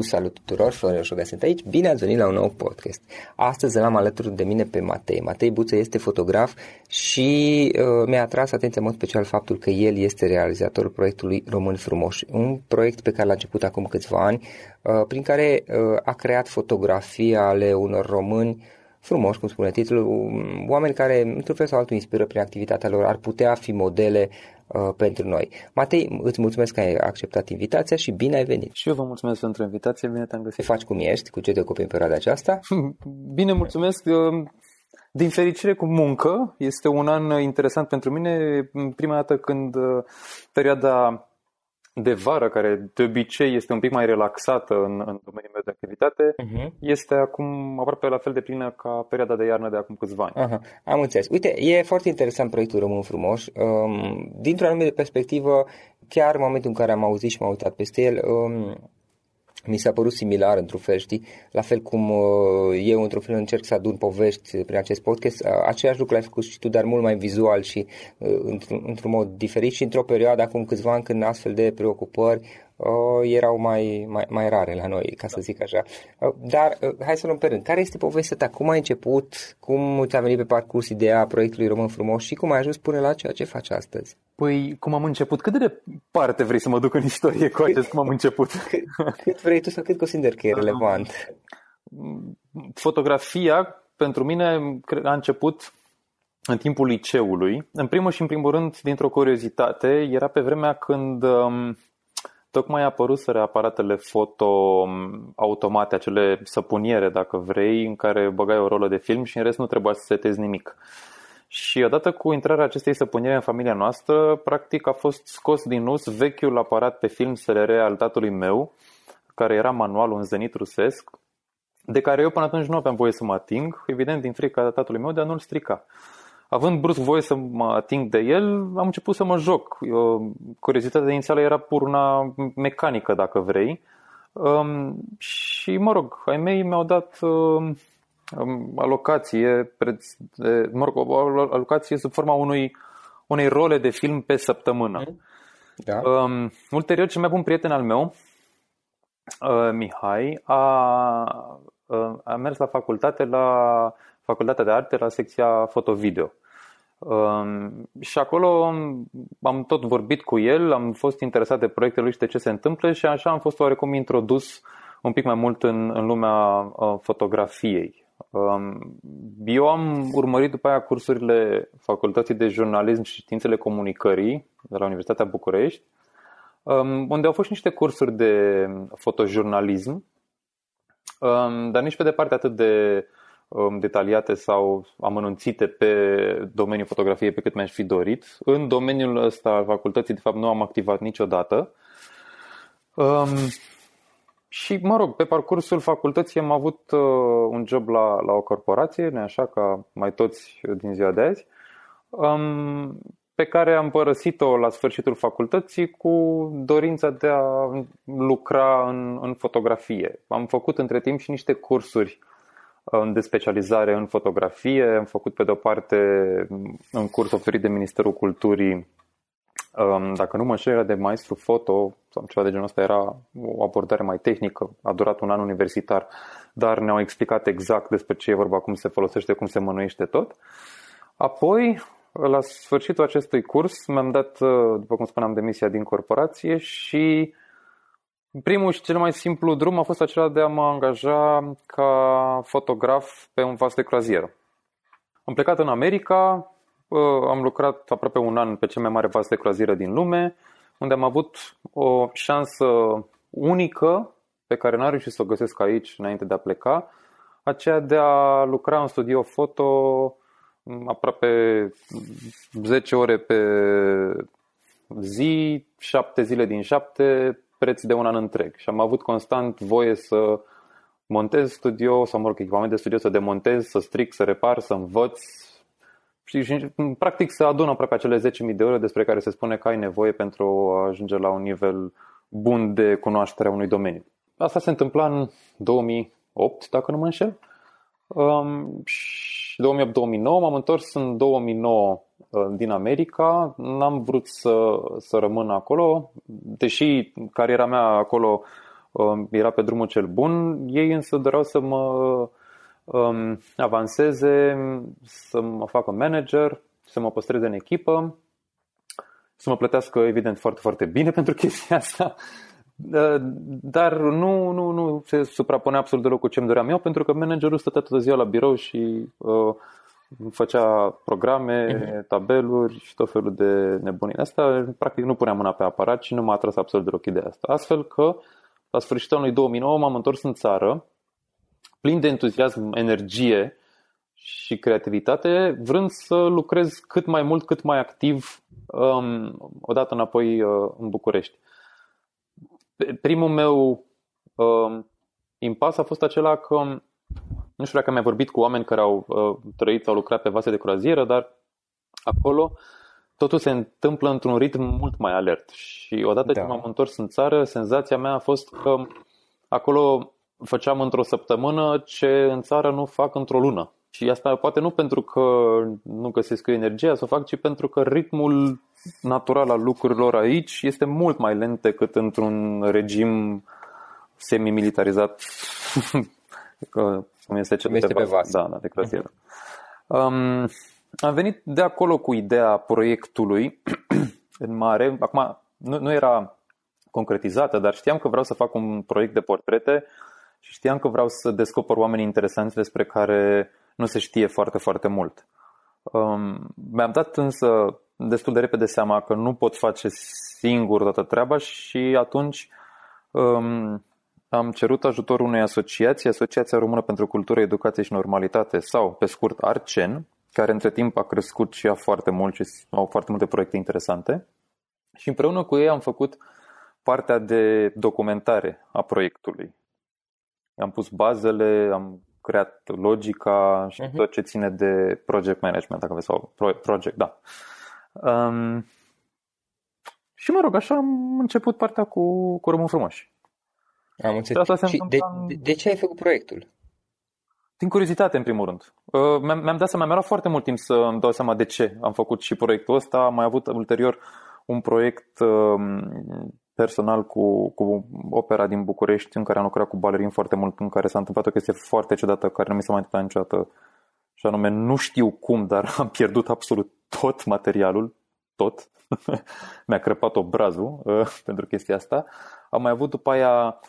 Salut tuturor, Florin Roșoga sunt aici, bine ați venit la un nou podcast. Astăzi l-am alături de mine pe Matei. Matei Buță este fotograf și mi-a atras atenția în mod special faptul că el este realizatorul proiectului Români Frumoși, un proiect pe care l-a început acum câțiva ani, prin care a creat fotografii ale unor români frumoși, cum spune titlul, oameni care într-un fel sau altul inspiră prin activitatea lor, ar putea fi modele pentru noi. Matei, îți mulțumesc că ai acceptat invitația și bine ai venit. Și eu vă mulțumesc pentru invitație, bine te-am găsit. Te faci cum ești, cu ce te ocupi în perioada aceasta? Bine, mulțumesc. Din fericire cu muncă, este un an interesant pentru mine. Prima dată când perioada de vară, care de obicei este un pic mai relaxată în domeniul meu de activitate, este acum aproape la fel de plină ca perioada de iarnă de acum câțiva ani. Aha, am înțeles. Uite, e foarte interesant proiectul Român Frumos. Dintr-o anumită perspectivă, chiar în momentul în care am auzit și m-am uitat peste el, mi s-a părut similar într-un fel, știi? La fel cum eu într-un fel încerc să adun povești prin acest podcast, același lucru l-ai făcut și tu, dar mult mai vizual și într-un mod diferit și într-o perioadă acum câțiva ani când astfel de preocupări erau mai rare la noi, ca să zic așa. Dar hai să luăm pe rând. Care este povestea ta? Cum ai început? Cum ți-a venit pe parcurs ideea proiectului Român Frumos și cum ai ajuns până la ceea ce faci astăzi? Păi, cum am început? Cât de departe vrei să mă duc în istorie cu acest cum am început? Cât vrei tu sau cât consider că e relevant? Fotografia, pentru mine, a început în timpul liceului. În primul și în primul rând, dintr-o curiozitate, era pe vremea când Tocmai apăruseră aparatele foto automate, acele săpuniere, dacă vrei, în care băgai o rolă de film și în rest nu trebuia să setezi nimic. Și odată cu intrarea acestei săpuniere în familia noastră, practic a fost scos din us vechiul aparat pe film SLR al tatălui meu, care era manual, un zenit rusesc, de care eu până atunci nu aveam voie să mă ating, evident din frica tatălui meu de a nu-l strica. Având brusc voie să mă ating de el, am început să mă joc. Curiozitatea inițială era pur una mecanică, dacă vrei. Și, mă rog, ai mei mi-au dat alocație sub forma unei role de film pe săptămână. Da. Ulterior, cel mai bun prieten al meu, Mihai, a mers la facultate la Facultatea de Arte, la secția foto-video. Și acolo am tot vorbit cu el, am fost interesat de proiectele lui și de ce se întâmplă și așa am fost oarecum introdus un pic mai mult în lumea fotografiei. Eu am urmărit după aia cursurile Facultății de Jurnalism și Științele Comunicării de la Universitatea București, unde au fost niște cursuri de fotojurnalism, dar nici pe departe atât de detaliate sau amănunțite pe domeniul fotografiei pe cât mi-aș fi dorit. În domeniul ăsta al facultății, de fapt, nu am activat niciodată. Și, mă rog, pe parcursul facultății am avut un job la o corporație, nu-i așa, ca mai toți din ziua de azi, pe care am părăsit-o la sfârșitul facultății cu dorința de a lucra în fotografie. Am făcut între timp și niște cursuri de specializare în fotografie. Am făcut pe de-o parte un curs oferit de Ministerul Culturii, dacă nu mă înșel, era de maestru foto sau ceva de genul ăsta, era o abordare mai tehnică, a durat un an universitar, dar ne-au explicat exact despre ce e vorba, cum se folosește, cum se mânuiește tot. Apoi, la sfârșitul acestui curs, mi-am dat, după cum spuneam, demisia din corporație și primul și cel mai simplu drum a fost acela de a mă angaja ca fotograf pe un vas de croazieră. Am plecat în America, am lucrat aproape un an pe cel mai mare vas de croazieră din lume, unde am avut o șansă unică pe care n-am reușit să o găsesc aici înainte de a pleca, aceea de a lucra în studio foto aproape 10 ore pe zi, 7 zile din 7, preț de un an întreg. Și am avut constant voie să montez studio, să mă rog, echipament de studio, să demontez, să stric, să repar, să învăț și practic să adun aproape acele 10.000 de ore despre care se spune că ai nevoie pentru a ajunge la un nivel bun de cunoaștere a unui domeniu. Asta se întâmpla în 2008, dacă nu mă înșel. Și 2008-2009, m-am întors în 2009 din America, n-am vrut să rămân acolo, deși cariera mea acolo era pe drumul cel bun, ei însă doreau să mă avanseze, să mă facă manager, să mă păstreze în echipă, să mă plătească evident foarte, foarte bine pentru chestia asta, dar nu se suprapune absolut deloc cu ce îmi doream eu, pentru că managerul stătea toată ziua la birou și făcea programe, tabeluri și tot felul de nebunii. Asta practic nu puneam mâna pe aparat și nu m-a atras absolut deloc ideea asta. Astfel că la sfârșitul anului 2009 m-am întors în țară plin de entuziasm, energie și creativitate, vrând să lucrez cât mai mult, cât mai activ odată înapoi în București. Primul meu impas a fost acela că nu știu dacă am mai vorbit cu oameni care au trăit sau lucrat pe vase de croazieră, dar acolo totul se întâmplă într-un ritm mult mai alert. Și odată ce m-am întors în țară, senzația mea a fost că acolo făceam într-o săptămână ce în țară nu fac într-o lună. Și asta poate nu pentru că nu găsesc eu energia să o fac, ci pentru că ritmul natural al lucrurilor aici este mult mai lent decât într-un regim semi-militarizat cum este cel de vas. Da, de croazieră. Am venit de acolo cu ideea proiectului în mare. Acum nu era concretizată, dar știam că vreau să fac un proiect de portrete și știam că vreau să descoper oameni interesanți despre care nu se știe foarte, foarte mult. Mi-am dat însă destul de repede seama că nu pot face singur toată treaba și atunci am cerut ajutorul unei asociații, Asociația Română pentru Cultură, Educație și Normalitate, sau pe scurt Arcen, care între timp a crescut și a foarte mult și au foarte multe proiecte interesante. Și împreună cu ei am făcut partea de documentare a proiectului. Am pus bazele, am creat logica și tot ce ține de project management, dacă vreți, sau project, da. Și mă rog, așa am început partea cu Români Frumoși. Am înțeles. De ce ai făcut proiectul? Din curiozitate, în primul rând. Mi-am dat seama, mi-a luat foarte mult timp să îmi dau seama de ce am făcut și proiectul ăsta. Am mai avut ulterior un proiect personal cu opera din București, în care am lucrat cu balerini foarte mult, în care s-a întâmplat o chestie foarte ciudată, care nu mi s-a mai întâmplat niciodată. Și anume, nu știu cum, dar am pierdut absolut tot materialul. Tot. Mi-a crăpat obrazul pentru chestia asta. Am mai avut după aia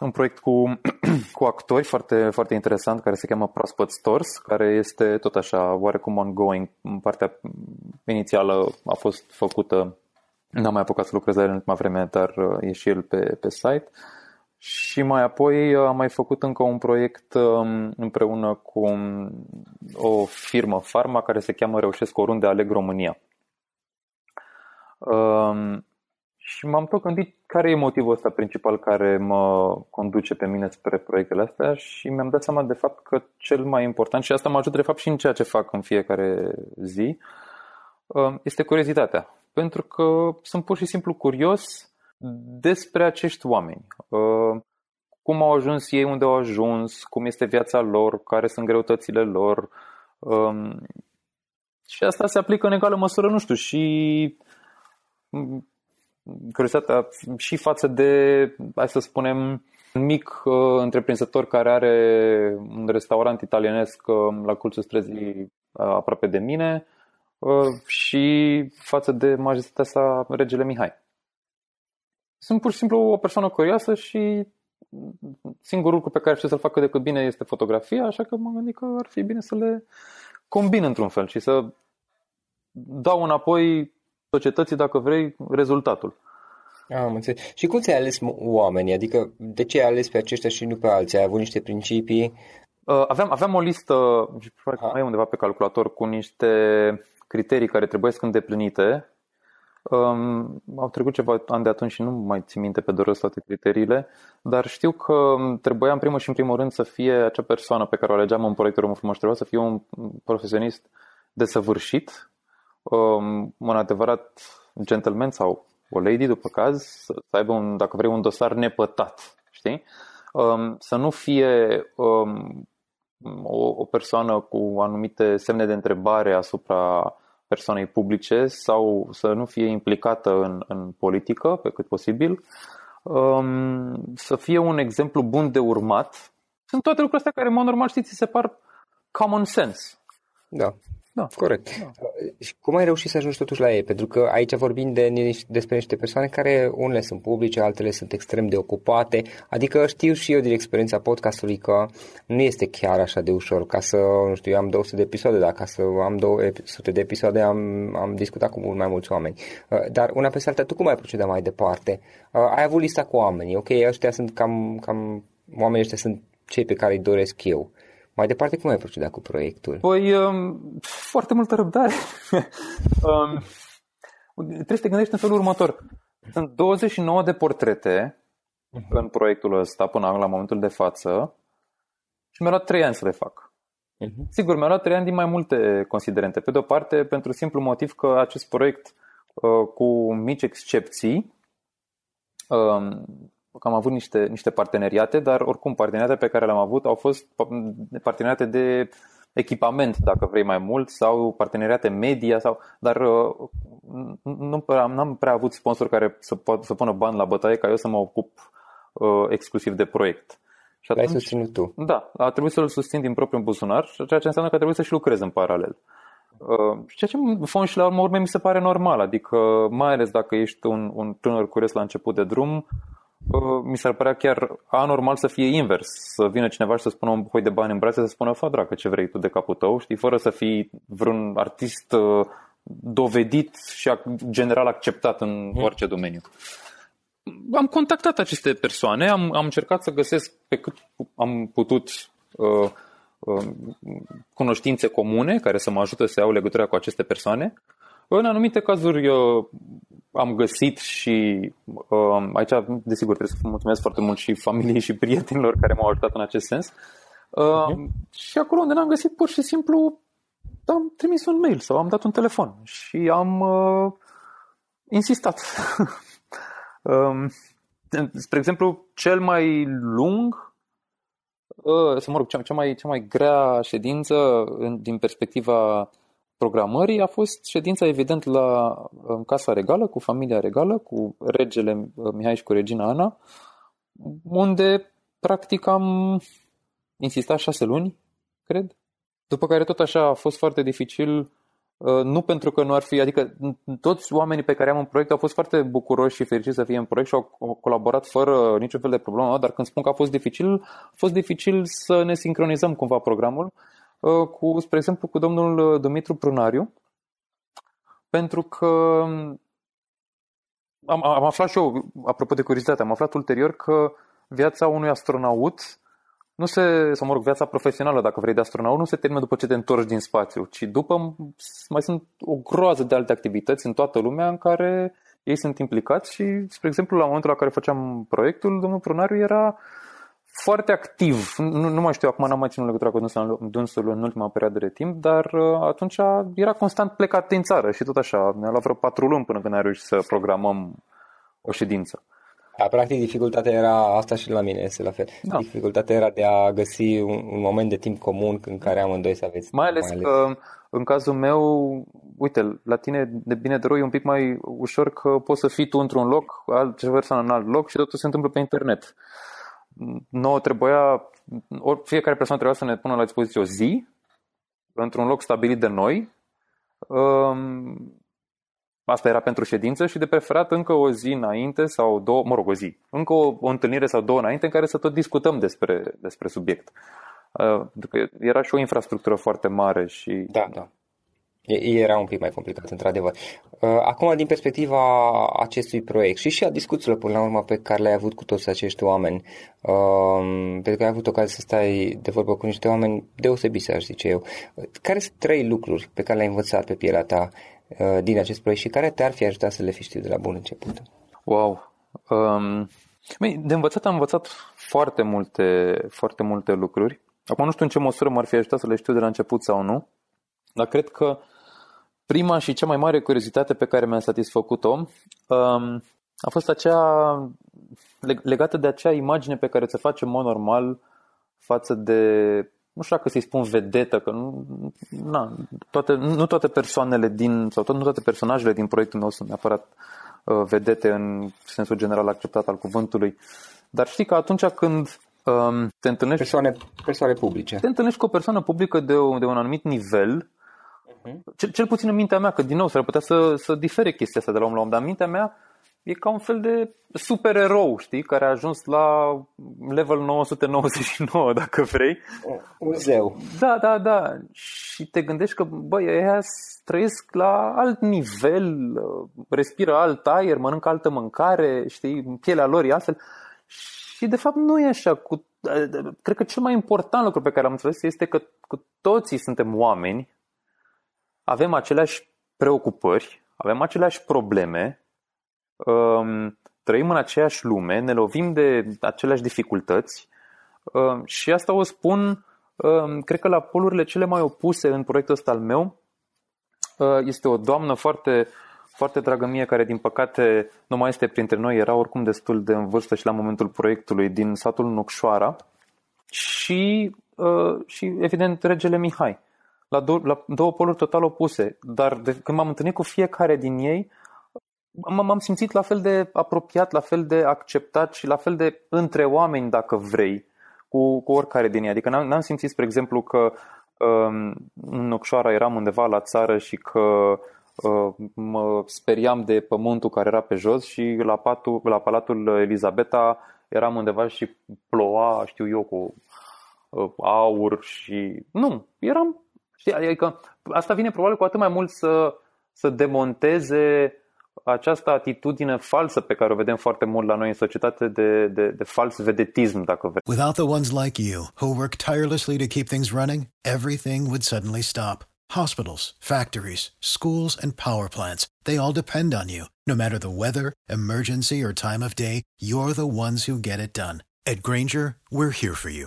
un proiect cu actori foarte, foarte interesant, care se cheamă Prospect Stores, care este tot așa oarecum ongoing. Partea inițială a fost făcută, n-am mai apucat să lucrez în ultima vreme, dar e și el pe site. Și mai apoi am mai făcut încă un proiect împreună cu o firmă farma care se cheamă Reușesc oriunde aleg România. Și m-am tot gândit care e motivul ăsta principal care mă conduce pe mine spre proiectele astea și mi-am dat seama de fapt că cel mai important, și asta mă ajută de fapt și în ceea ce fac în fiecare zi, este curiozitatea. Pentru că sunt pur și simplu curios despre acești oameni. Cum au ajuns ei, unde au ajuns, cum este viața lor, care sunt greutățile lor. Și asta se aplică în egală măsură, nu știu, și curiozitatea și față de, hai să spunem, un mic întreprinzător care are un restaurant italienesc la colțul străzii aproape de mine și față de majestatea sa Regele Mihai. Sunt pur și simplu o persoană curioasă și singurul lucru pe care știu să-l fac cât de cât bine este fotografia, așa că m-am gândit că ar fi bine să le combin într-un fel și să dau înapoi societății, dacă vrei, rezultatul. Am înțeles. Și cum ți-ai ales oamenii? Adică de ce ai ales pe aceștia și nu pe alții? Ai avut niște principii? Aveam o listă, probabil mai undeva pe calculator, cu niște criterii care trebuiesc îndeplinite. Au trecut ceva ani de atunci și nu mai țin minte pe de rost toate criteriile, dar știu că trebuia în primul rând să fie acea persoană pe care o alegeam în proiectul Români Frumoși, trebuia să fie un profesionist desăvârșit, un adevărat gentleman sau o lady după caz, să aibă dacă vrei un dosar nepătat, știi? Să nu fie o persoană cu anumite semne de întrebare asupra persoanei publice sau să nu fie implicată în politică pe cât posibil, să fie un exemplu bun de urmat. Sunt toate lucrurile astea care, mă, normal, știți, se par common sense. Da, corect. Da. Și cum ai reușit să ajungi totuși la ei? Pentru că aici vorbim despre niște persoane care unele sunt publice, altele sunt extrem de ocupate. Adică știu și eu din experiența podcastului că nu este chiar așa de ușor. Ca să, nu știu, eu am 200 de episoade, dar ca să am 200 de episoade am discutat cu mult mai mulți oameni. Dar una pe alta, tu cum ai procedat mai departe? Ai avut lista cu oamenii, ok, ăștia sunt cam oamenii ăștia sunt cei pe care îi doresc eu. Mai departe, cum ai procedat cu proiectul? Păi, foarte multă răbdare. Trebuie să te gândești în felul următor. Sunt 29 de portrete în proiectul ăsta până la momentul de față și mi-a luat 3 ani să le fac. Sigur, mi-a luat 3 ani din mai multe considerente. Pe de-o parte, pentru simplu motiv că acest proiect, cu mici excepții, că am avut niște parteneriate, dar oricum parteneriate pe care le-am avut au fost parteneriate de echipament, dacă vrei mai mult, sau parteneriate media, dar n-am prea avut sponsori care să pună bani la bătaie ca eu să mă ocup exclusiv de proiect. Și atunci, l-ai susținut tu. Da, a trebuit să-l susțin din propriul buzunar, ceea ce înseamnă că trebuie să și lucrez în paralel. Ceea ce în fond și la urmă mi se pare normal, adică mai ales dacă ești un tânăr curios la început de drum, mi s-ar părea chiar anormal să fie invers, să vină cineva și să spună un hoi de bani în brațe, să spună, fă dracă, ce vrei tu de capul tău, știi, fără să fii vreun artist dovedit și general acceptat în orice domeniu. Am contactat aceste persoane, am încercat să găsesc pe cât am putut cunoștințe comune care să mă ajute să iau legătura cu aceste persoane. În anumite cazuri eu am găsit și aici, desigur, trebuie să mulțumesc foarte mult și familiei și prietenilor care m-au ajutat în acest sens. Și acolo unde n-am găsit, pur și simplu am trimis un mail sau am dat un telefon și am insistat. Spre exemplu, cel mai lung, cea mai grea ședință din perspectiva programării a fost ședința, evident, la Casa Regală, cu familia regală, cu Regele Mihai și cu Regina Ana, unde practic am insistat 6 luni, cred, după care tot așa a fost foarte dificil. Nu pentru că nu ar fi, adică toți oamenii pe care am în proiect au fost foarte bucuroși și fericiți să fie în proiect și au colaborat fără niciun fel de problemă, dar când spun că a fost dificil, a fost dificil să ne sincronizăm cumva programul, cu, spre exemplu, cu domnul Dumitru Prunariu, pentru că am aflat și eu, apropo de curiozitate, am aflat ulterior că viața unui astronaut nu se, sau mă rog, viața profesională, dacă vrei, de astronaut, nu se termină după ce te întorci din spațiu, ci după mai sunt o groază de alte activități în toată lumea în care ei sunt implicați și, spre exemplu, la momentul la care făceam proiectul, domnul Prunariu era foarte activ. Nu mai știu, acum n-am mai ținut legătura cu dânsul în ultima perioadă de timp, dar atunci era constant plecat din țară și tot așa. Ne-a luat vreo 4 luni până când a reușit să programăm o ședință. Da, practic dificultatea era, asta și la mine este la fel, da. Dificultatea era de a găsi un moment de timp comun în care amândoi să aveți. Mai ales că în cazul meu, uite, la tine de bine de rău e un pic mai ușor că poți să fii tu într-un loc, altceva în alt loc și totul se întâmplă pe internet. Noi fiecare persoană trebuia să ne pună la dispoziție o zi, într-un loc stabilit de noi. Asta era pentru ședință și de preferat încă o zi înainte sau două, mă rog, o zi, încă o întâlnire sau două înainte în care să tot discutăm despre subiect. Pentru că era și o infrastructură foarte mare și... Da. Era un pic mai complicat, într-adevăr. Acum, din perspectiva acestui proiect și a discuțiilor, până la urmă, pe care le-ai avut cu toți acești oameni, pentru că ai avut ocazia să stai de vorbă cu niște oameni deosebiți, aș zice eu, care sunt 3 lucruri pe care le-ai învățat pe pielea ta din acest proiect și care te-ar fi ajutat să le fi știut de la bun început? Wow! De învățat am învățat foarte multe lucruri. Acum nu știu în ce măsură m-ar fi ajutat să le știu de la început sau nu, dar cred că prima și cea mai mare curiozitate pe care mi-a satisfăcut-o a fost aceea legată de acea imagine pe care ți-o faci în mod normal față de, nu știu dacă să-i spun vedetă, că nu toate persoanele nu toate personajele din proiectul meu sunt neapărat vedete în sensul general acceptat al cuvântului. Dar știi că atunci când te întâlnești persoane publice, te întâlnești cu o persoană publică de un anumit nivel, cel puțin în mintea mea, că din nou s-ar putea să difere chestia asta de la om la om, dar în mintea mea e ca un fel de supererou, știi, care a ajuns la level 999, dacă vrei. Un zeu. Da. Și te gândești că, băi, ăia trăiesc la alt nivel, respiră alt aer, mănâncă altă mâncare, știi, pielea lor e altfel. Și de fapt nu e așa. Cred că cel mai important lucru pe care l-am înțeles este că cu toții suntem oameni, avem aceleași preocupări, avem aceleași probleme, trăim în aceeași lume, ne lovim de aceleași dificultăți și asta o spun, cred că la polurile cele mai opuse în proiectul ăsta al meu. Este o doamnă foarte, foarte dragă mie, care din păcate nu mai este printre noi, era oricum destul de în vârstă și la momentul proiectului, din satul Nucșoara, și evident Regele Mihai, la două poluri total opuse, dar când m-am întâlnit cu fiecare din ei, m-am simțit la fel de apropiat, la fel de acceptat și la fel de între oameni, dacă vrei, cu oricare din ei. Adică n-am simțit, spre exemplu, că în Nucșoara eram undeva la țară și că mă speriam de pământul care era pe jos și la Palatul Elizabeta eram undeva și ploua, știu eu, cu aur și... Nu, eram... Știi, adică asta vine probabil cu atât mai mult să... să demonteze această atitudine falsă pe care o vedem foarte mult la noi în societate de fals vedetism, dacă vreți. Without the ones like you who work tirelessly to keep things running, everything would suddenly stop. Hospitals, factories, schools, and power plants, they all depend on you. No matter the weather, emergency, or time of day, you're the ones who get it done. At Grainger, we're here for you.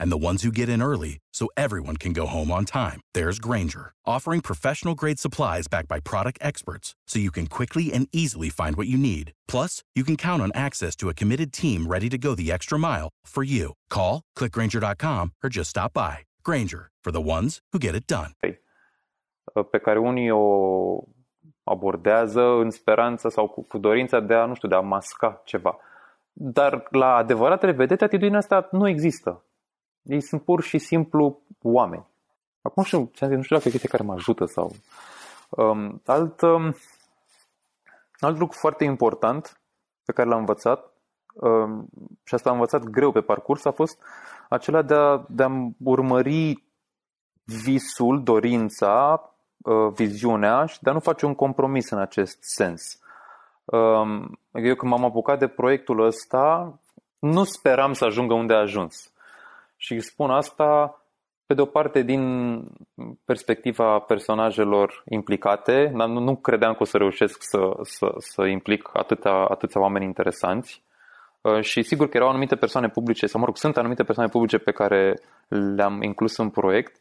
And the ones who get in early so everyone can go home on time. There's Grainger, offering professional-grade supplies backed by product experts so you can quickly and easily find what you need. Plus, you can count on access to a committed team ready to go the extra mile for you. Call, click Grainger.com, or just stop by. Grainger, for the ones who get it done. Pe care unii o abordează în speranța sau cu dorința de a, nu știu, de a masca ceva. Dar la adevăratele vedete, atitudinea asta nu există. Ei sunt pur și simplu oameni. Acum nu știu dacă e chestia care mă ajută sau... Alt lucru foarte important pe care l-am învățat, și asta l-am învățat greu pe parcurs, a fost acela de a urmări visul, dorința, viziunea și de a nu face un compromis în acest sens. Eu când m-am apucat de proiectul ăsta, nu speram să ajungă unde a ajuns. Și spun asta, pe de o parte, din perspectiva personajelor implicate. Nu credeam că o să reușesc să implic atâția oameni interesanți. Și sigur că erau anumite persoane publice, sau mă rog, sunt anumite persoane publice pe care le-am inclus în proiect,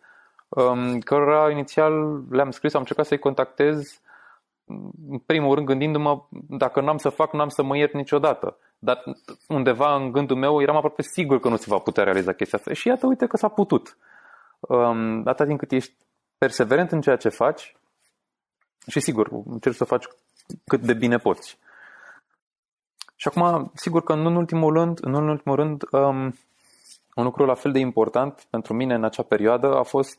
cărora inițial le-am scris, am încercat să-i contactez, în primul rând gândindu-mă, dacă n-am să fac, n-am să mă iert niciodată. Dar undeva în gândul meu eram aproape sigur că nu se va putea realiza chestia asta. Și iată, uite că s-a putut. Atâta timp cât ești perseverent în ceea ce faci și sigur, încerci să faci cât de bine poți. Și acum, sigur că nu în ultimul rând, un lucru la fel de important pentru mine în acea perioadă a fost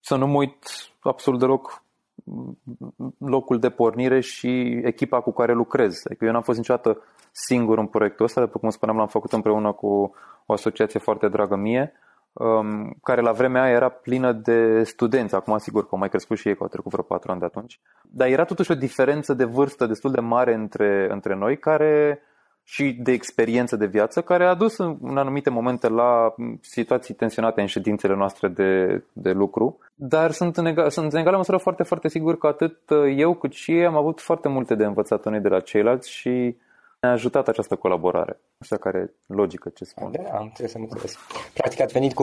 să nu mă uit absolut deloc locul de pornire și echipa cu care lucrez. Eu n-am fost niciodată singur în proiectul ăsta, după cum spuneam, l-am făcut împreună cu o asociație foarte dragă mie, care la vremea aia era plină de studenți. Acum sigur că au mai crescut și ei, că au trecut vreo 4 ani de atunci. Dar era totuși o diferență de vârstă destul de mare între noi care și de experiență de viață, care a dus în anumite momente la situații tensionate în ședințele noastre de lucru. Dar sunt în egală măsură foarte, foarte sigur că atât eu cât și ei am avut foarte multe de învățat unii de la ceilalți și ne-a ajutat această colaborare. Așa care e logică ce spun. Da, am înțeles, am înțeles. Practic ați venit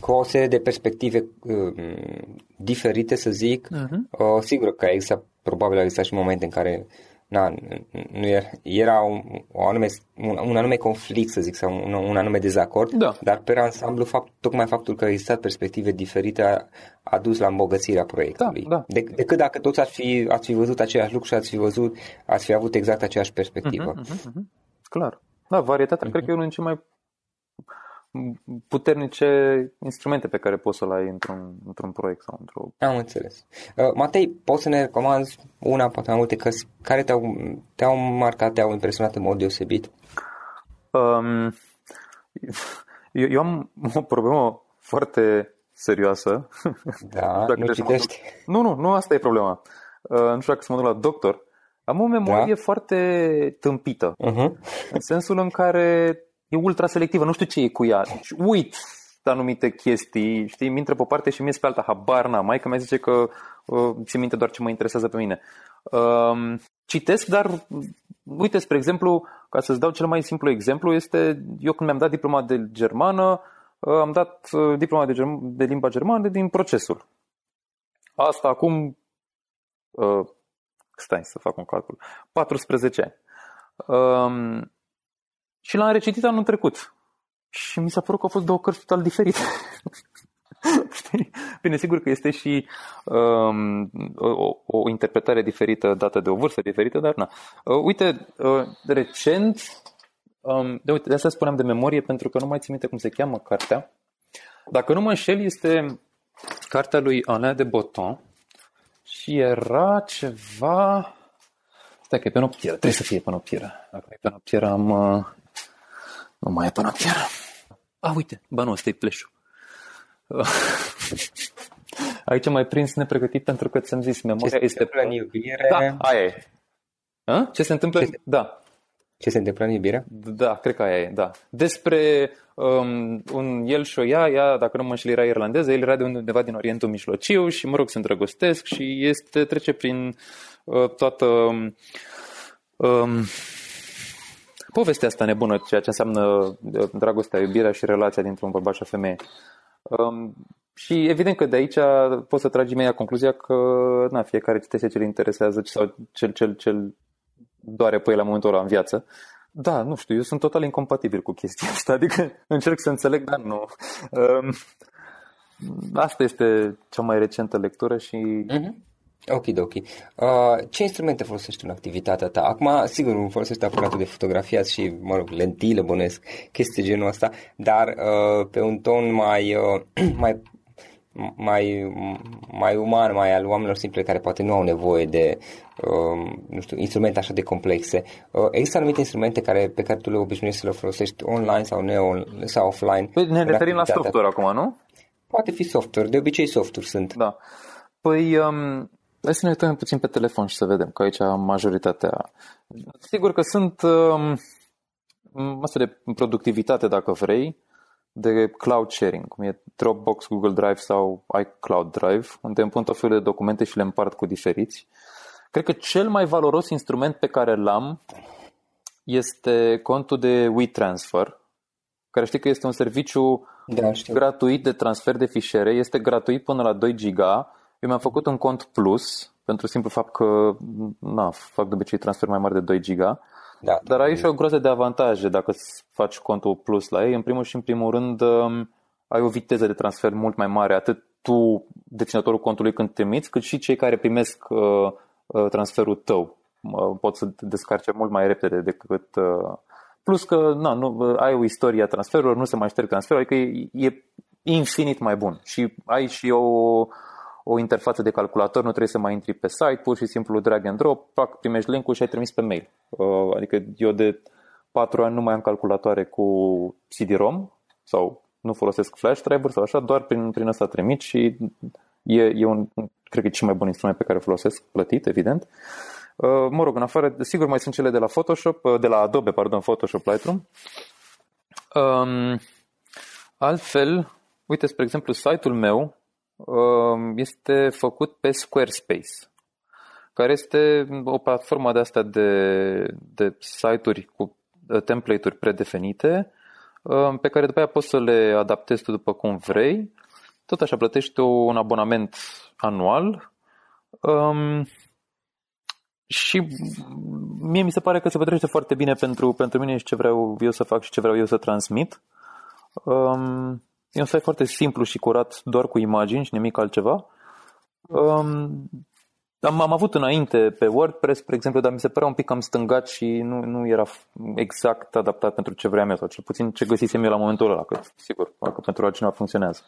cu o serie de perspective diferite, să zic. Uh-huh. Sigur că probabil a existat și momente în care nu era un anume conflict, să zic, sau un anume dezacord, da. Dar pe ansamblu, tocmai faptul că există perspective diferite a dus la îmbogățirea proiectului. Da, da. Decât dacă toți ați fi văzut același lucru și ați fi avut exact aceeași perspectivă. Uh-huh, uh-huh, uh-huh. Clar. Da, varietatea cred că e unul din cei mai puternice instrumente pe care poți să le ai într-un proiect sau într-o... Am înțeles. Matei, poți să ne recomanzi una, poate mai multe cărți care te-au marcat, te-au impresionat în mod deosebit? Eu am o problemă foarte serioasă. Da, nu citești? Nu, asta e problema. Nu știu dacă să mă duc la doctor. Am o memorie foarte tâmpită. Uh-huh. În sensul în care... e ultra selectivă, nu știu ce e cu ea. Deci uit anumite chestii, știi, mi intră pe o parte și mi ies pe alta, habar n-am. Maica mea zice că țin minte doar ce mă interesează pe mine. Citesc, dar uite, spre exemplu, ca să-ți dau cel mai simplu exemplu, este eu când mi-am dat diploma de germană, am dat diploma de limba germană din procesul. Asta acum, stai să fac un calcul, 14 ani. Și l-am recitit anul trecut. Și mi s-a părut că au fost două cărți total diferite. Bine, sigur că este și o interpretare diferită dată de o vârstă diferită, dar na. Recent, de asta spuneam de memorie, pentru că nu mai țin minte cum se cheamă cartea. Dacă nu mă înșel, este cartea lui Alain de Botton, și era ceva... Stai că e penoptieră, trebuie să fie penoptieră. Dacă e penoptieră am... Nu mai e penoptieră. A, uite, ba nu, ăsta e pleșul. Aici mai prins nepregătit pentru că ți-am zis, memoria este... Ce se întâmplă în iubire? Da, aia e. A? Ce se întâmplă? Da. Ce se întâmplă în iubire? Da, cred că aia e, da. Despre un el și o ea, dacă nu mă înșel, era irlandeză, el era de undeva din Orientul Mijlociu și, mă rog, se îndrăgostesc și este, trece prin toată povestea asta nebună, ceea ce înseamnă dragostea, iubirea și relația dintre un bărbat și o femeie. Și evident că de aici poți să tragi imediat concluzia că na, fiecare citește ce-l interesează sau cel doare pe el la momentul ăla în viață. Da, nu știu, eu sunt total incompatibil cu chestia asta, adică încerc să înțeleg, dar nu. Asta este cea mai recentă lectură și... Mm-hmm. Ok. Ce instrumente folosești în activitatea ta? Acum, sigur, nu folosești aparatul de fotografie și, mă rog, lentile, bănesc, chestii genul ăsta, dar pe un ton mai uman, mai al oamenilor simple care poate nu au nevoie de nu știu, instrumente așa de complexe. Există anumite instrumente pe care tu le obișnuiești să le folosești online sau sau offline? Păi ne referim la software acum, nu? Poate fi software, de obicei software sunt. Da. Păi... Hai să ne uităm puțin pe telefon și să vedem, că aici majoritatea... Sigur că sunt astea de productivitate, dacă vrei, de cloud sharing, cum e Dropbox, Google Drive sau iCloud Drive, unde îmi pun tot felul de documente și le împart cu diferiți. Cred că cel mai valoros instrument pe care l-am este contul de WeTransfer, care știi că este un serviciu gratuit de transfer de fișiere, este gratuit până la 2 giga. Eu mi-am făcut un cont plus, pentru simplu fapt că fac de obicei transfer mai mari de 2 giga, da, dar aici e o groază de avantaje dacă faci contul plus la ei. În primul și în primul rând ai o viteză de transfer mult mai mare, atât tu, deținătorul contului, când trimiți, cât și cei care primesc transferul tău. Pot să descarce mult mai repede decât... Plus că ai o istorie a transferurilor, nu se mai șterg transferul, adică e infinit mai bun și ai și o interfață de calculator, nu trebuie să mai intri pe site, pur și simplu drag and drop, primești link-ul și ai trimis pe mail. Adică eu de 4 ani nu mai am calculatoare cu CD-ROM sau nu folosesc flash drive-uri sau așa, doar prin ăsta trimit și e un, cred că e cel mai bun instrument pe care îl folosesc, plătit, evident. Mă rog, în afară, sigur mai sunt cele de la Adobe, Lightroom. Altfel, uite, spre exemplu, site-ul meu este făcut pe Squarespace, care este o platformă de asta de site-uri cu template-uri predefinite, pe care după aia poți să le adaptezi tu după cum vrei. Tot așa plătești un abonament anual și mie mi se pare că se potrivește foarte bine pentru mine și ce vreau eu să fac și ce vreau eu să transmit. E un site foarte simplu și curat, doar cu imagini și nimic altceva. Am avut înainte pe WordPress, spre exemplu, dar mi se părea un pic cam stângat și nu era exact adaptat pentru ce vreau eu, sau cel puțin ce găsisem eu la momentul ăla, că sigur, dacă pentru altcineva funcționează.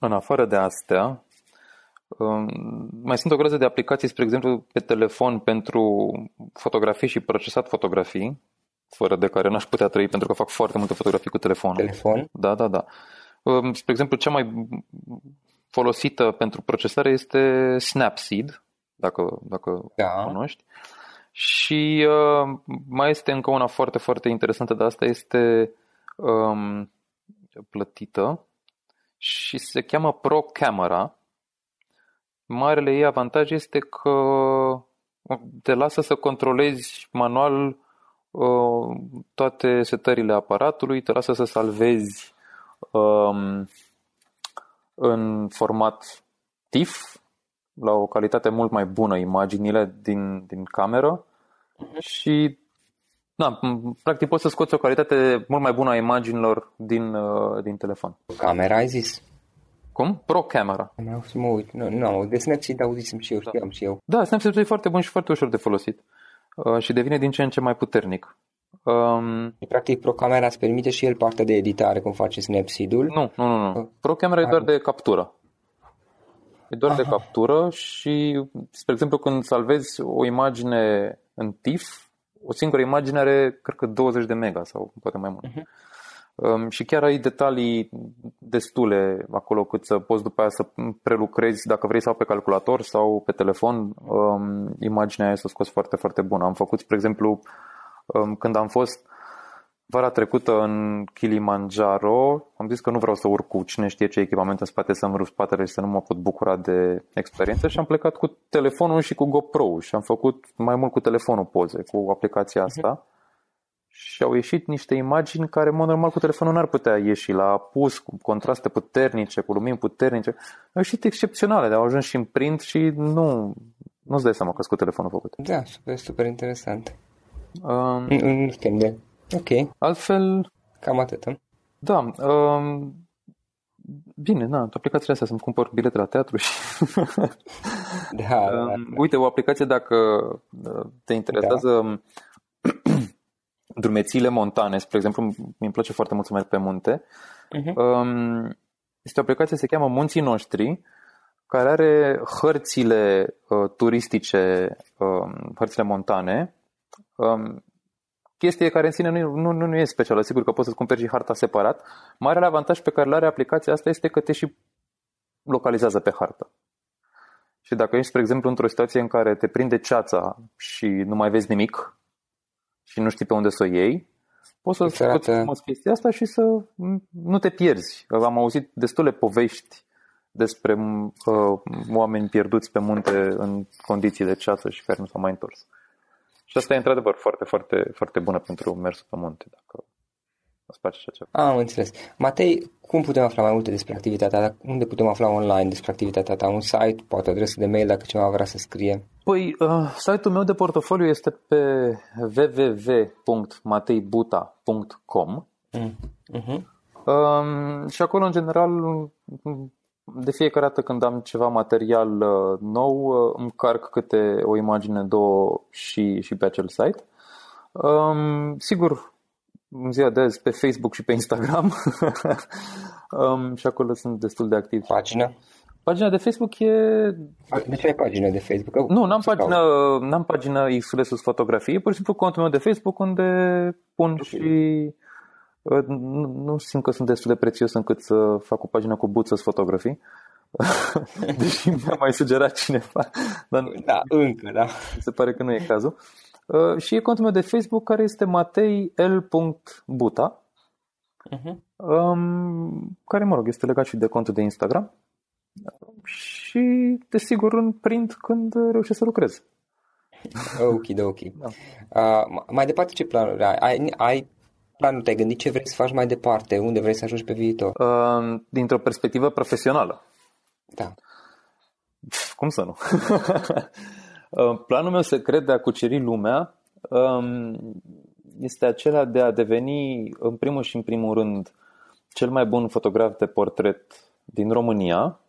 În afară de astea, mai sunt o grămadă de aplicații, spre exemplu, pe telefon pentru fotografii și procesat fotografii, fără de care n-aș putea trăi, pentru că fac foarte multe fotografii cu telefonul. Telefon? Da. Spre exemplu, cea mai folosită pentru procesare este Snapseed, dacă cunoști. Și mai este încă una foarte, foarte interesantă, dar asta este plătită și se cheamă Pro Camera. Marele ei avantaj este că te lasă să controlezi manual toate setările aparatului, te lasă să salvezi în format TIFF, la o calitate mult mai bună, imaginile din cameră și practic poți să scoți o calitate mult mai bună a imaginilor din telefon. Camera ai zis? Cum? Pro Camera. Mă uit. Nu, de Snapseed auzisem și eu, știam și eu. Da, Snapseed e foarte bun și foarte ușor de folosit. Și devine din ce în ce mai puternic. Practic Pro Camera îți permite și el partea de editare, cum face Snapseed-ul? Nu. Pro Camera e doar de captură. E doar de captură și, spre exemplu, când salvezi o imagine în TIFF, o singură imagine are, cred că, 20 de mega sau poate mai mult. Și chiar ai detalii destule acolo cât să poți după aia să prelucrezi, dacă vrei, sau pe calculator sau pe telefon, imaginea aia s-a scos foarte, foarte bună. Am făcut, spre exemplu, când am fost vara trecută în Kilimanjaro, am zis că nu vreau să urc cu cine știe ce echipament în spate, să-mi rup spatele și să nu mă pot bucura de experiență, și am plecat cu telefonul și cu GoPro și am făcut mai mult cu telefonul poze, cu aplicația asta. Și au ieșit niște imagini care, în mod normal, cu telefonul n-ar putea ieși la apus, cu contraste puternice, cu lumini puternice. Au ieșit excepționale, dar au ajuns și în print și nu-ți dai seama că-s cu telefonul făcut. Da, super, super interesant. Nu știu de... Ok. Altfel... Cam atât. Da. Bine, da, aplicațiile astea să-mi cumpăr bilete la teatru și... Da. Uite, o aplicație, dacă te interesează... Da. Drumețiile montane, spre exemplu, mi-mi place foarte mult să merg pe munte. Este o aplicație, se cheamă Munții Noștri, care are hărțile turistice, hărțile montane. Chestie care în sine nu e specială, sigur că poți să-ți cumperi și harta separat. Marele avantaj pe care îl are aplicația asta este că te și localizează pe hartă. Și dacă ești, spre exemplu, într-o situație în care te prinde ceața și nu mai vezi nimic și nu știi pe unde să o iei, poți să scoți chestia asta și să nu te pierzi. Am auzit destule povești despre oameni pierduți pe munte în condiții de ceață și care nu s-au mai întors. Și asta e într-adevăr foarte, foarte, foarte bună pentru mersul pe munte, dacă îți place așa ceva. Am înțeles. Matei, cum putem afla mai multe despre activitatea ta? Unde putem afla online despre activitatea ta? Un site, poate adresă de mail dacă cineva vrea să scrie? Păi, site-ul meu de portofoliu este pe www.mateibuta.com. Și acolo, în general, de fiecare dată când am ceva material nou, îmi carc câte o imagine, două și pe acel site. Sigur, în ziua de azi, pe Facebook și pe Instagram. Și acolo sunt destul de activ. Pagina? Pagina de Facebook e... De ce ai pagina de Facebook? Nu, n-am pagina Xlesus Fotografie, pur și simplu contul meu de Facebook unde pun și... Nu simt că sunt destul de prețios încât să fac o pagină cu Buță-s fotografii. Deși mi-a mai sugerat cineva. Dar încă. Se pare că nu e cazul. Și e contul meu de Facebook care este Matei L.Buta, care, mă rog, este legat și de contul de Instagram. Și, desigur, în print când reușesc să lucrez. Ok. Da. Mai departe, ce planuri ai? Planul, te-ai gândit ce vrei să faci mai departe? Unde vrei să ajungi pe viitor? Dintr-o perspectivă profesională. Da. Cum să nu? Planul meu secret de a cuceri lumea este acela de a deveni, în primul și în primul rând, cel mai bun fotograf de portret din România,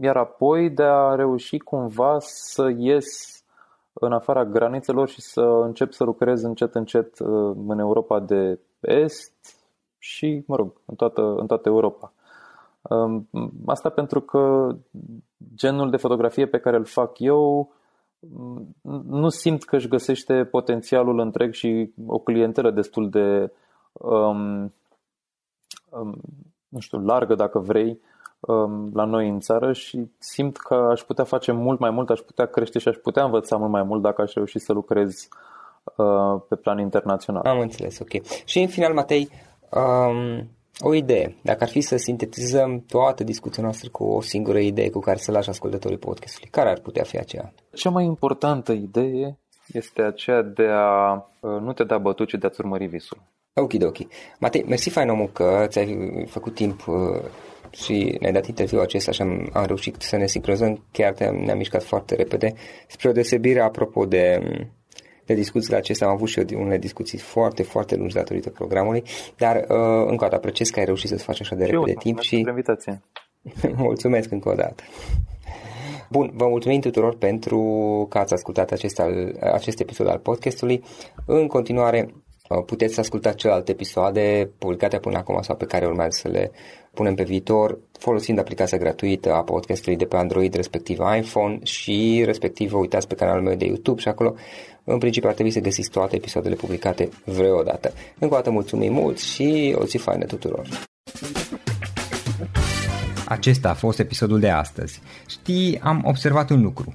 iar apoi de a reuși cumva să ies în afara granițelor și să încep să lucrez încet, încet în Europa de Est și, mă rog, în toată Europa. Asta pentru că genul de fotografie pe care îl fac eu nu simt că își găsește potențialul întreg și o clientelă destul de nu știu, largă, dacă vrei, la noi în țară, și simt că aș putea face mult mai mult, aș putea crește și aș putea învăța mult mai mult dacă aș reuși să lucrez pe plan internațional. Am înțeles, ok. Și în final, Matei, o idee. Dacă ar fi să sintetizăm toată discuția noastră cu o singură idee cu care să lași ascultătorii podcastului, care ar putea fi aceea? Cea mai importantă idee este aceea de a nu te da bătut, ci de a-ți urmări visul. Ok. Matei, mersi fain, omul, că ți-ai făcut timp și ne-ai dat interviul acesta și am reușit să ne sincronizăm. Chiar ne-am mișcat foarte repede. Spre o deosebire, apropo de discuțiile acestea, am avut și eu unele discuții foarte, foarte lungi datorită programului, dar încă o dată apreciez că ai reușit să-ți faci așa de repede timp și... Mulțumesc încă o dată. Bun, vă mulțumim tuturor pentru că ați ascultat acest episod al podcastului. În continuare, Puteți asculta celelalte episoade publicate până acum sau pe care urmează să le punem pe viitor, folosind aplicația gratuită a podcastului de pe Android, respectiv iPhone, și respectiv vă uitați pe canalul meu de YouTube și acolo în principiu ar trebui să găsiți toate episoadele publicate vreodată. Încă o dată mulțumim mult și o zi faină tuturor! Acesta a fost episodul de astăzi. Știi, am observat un lucru.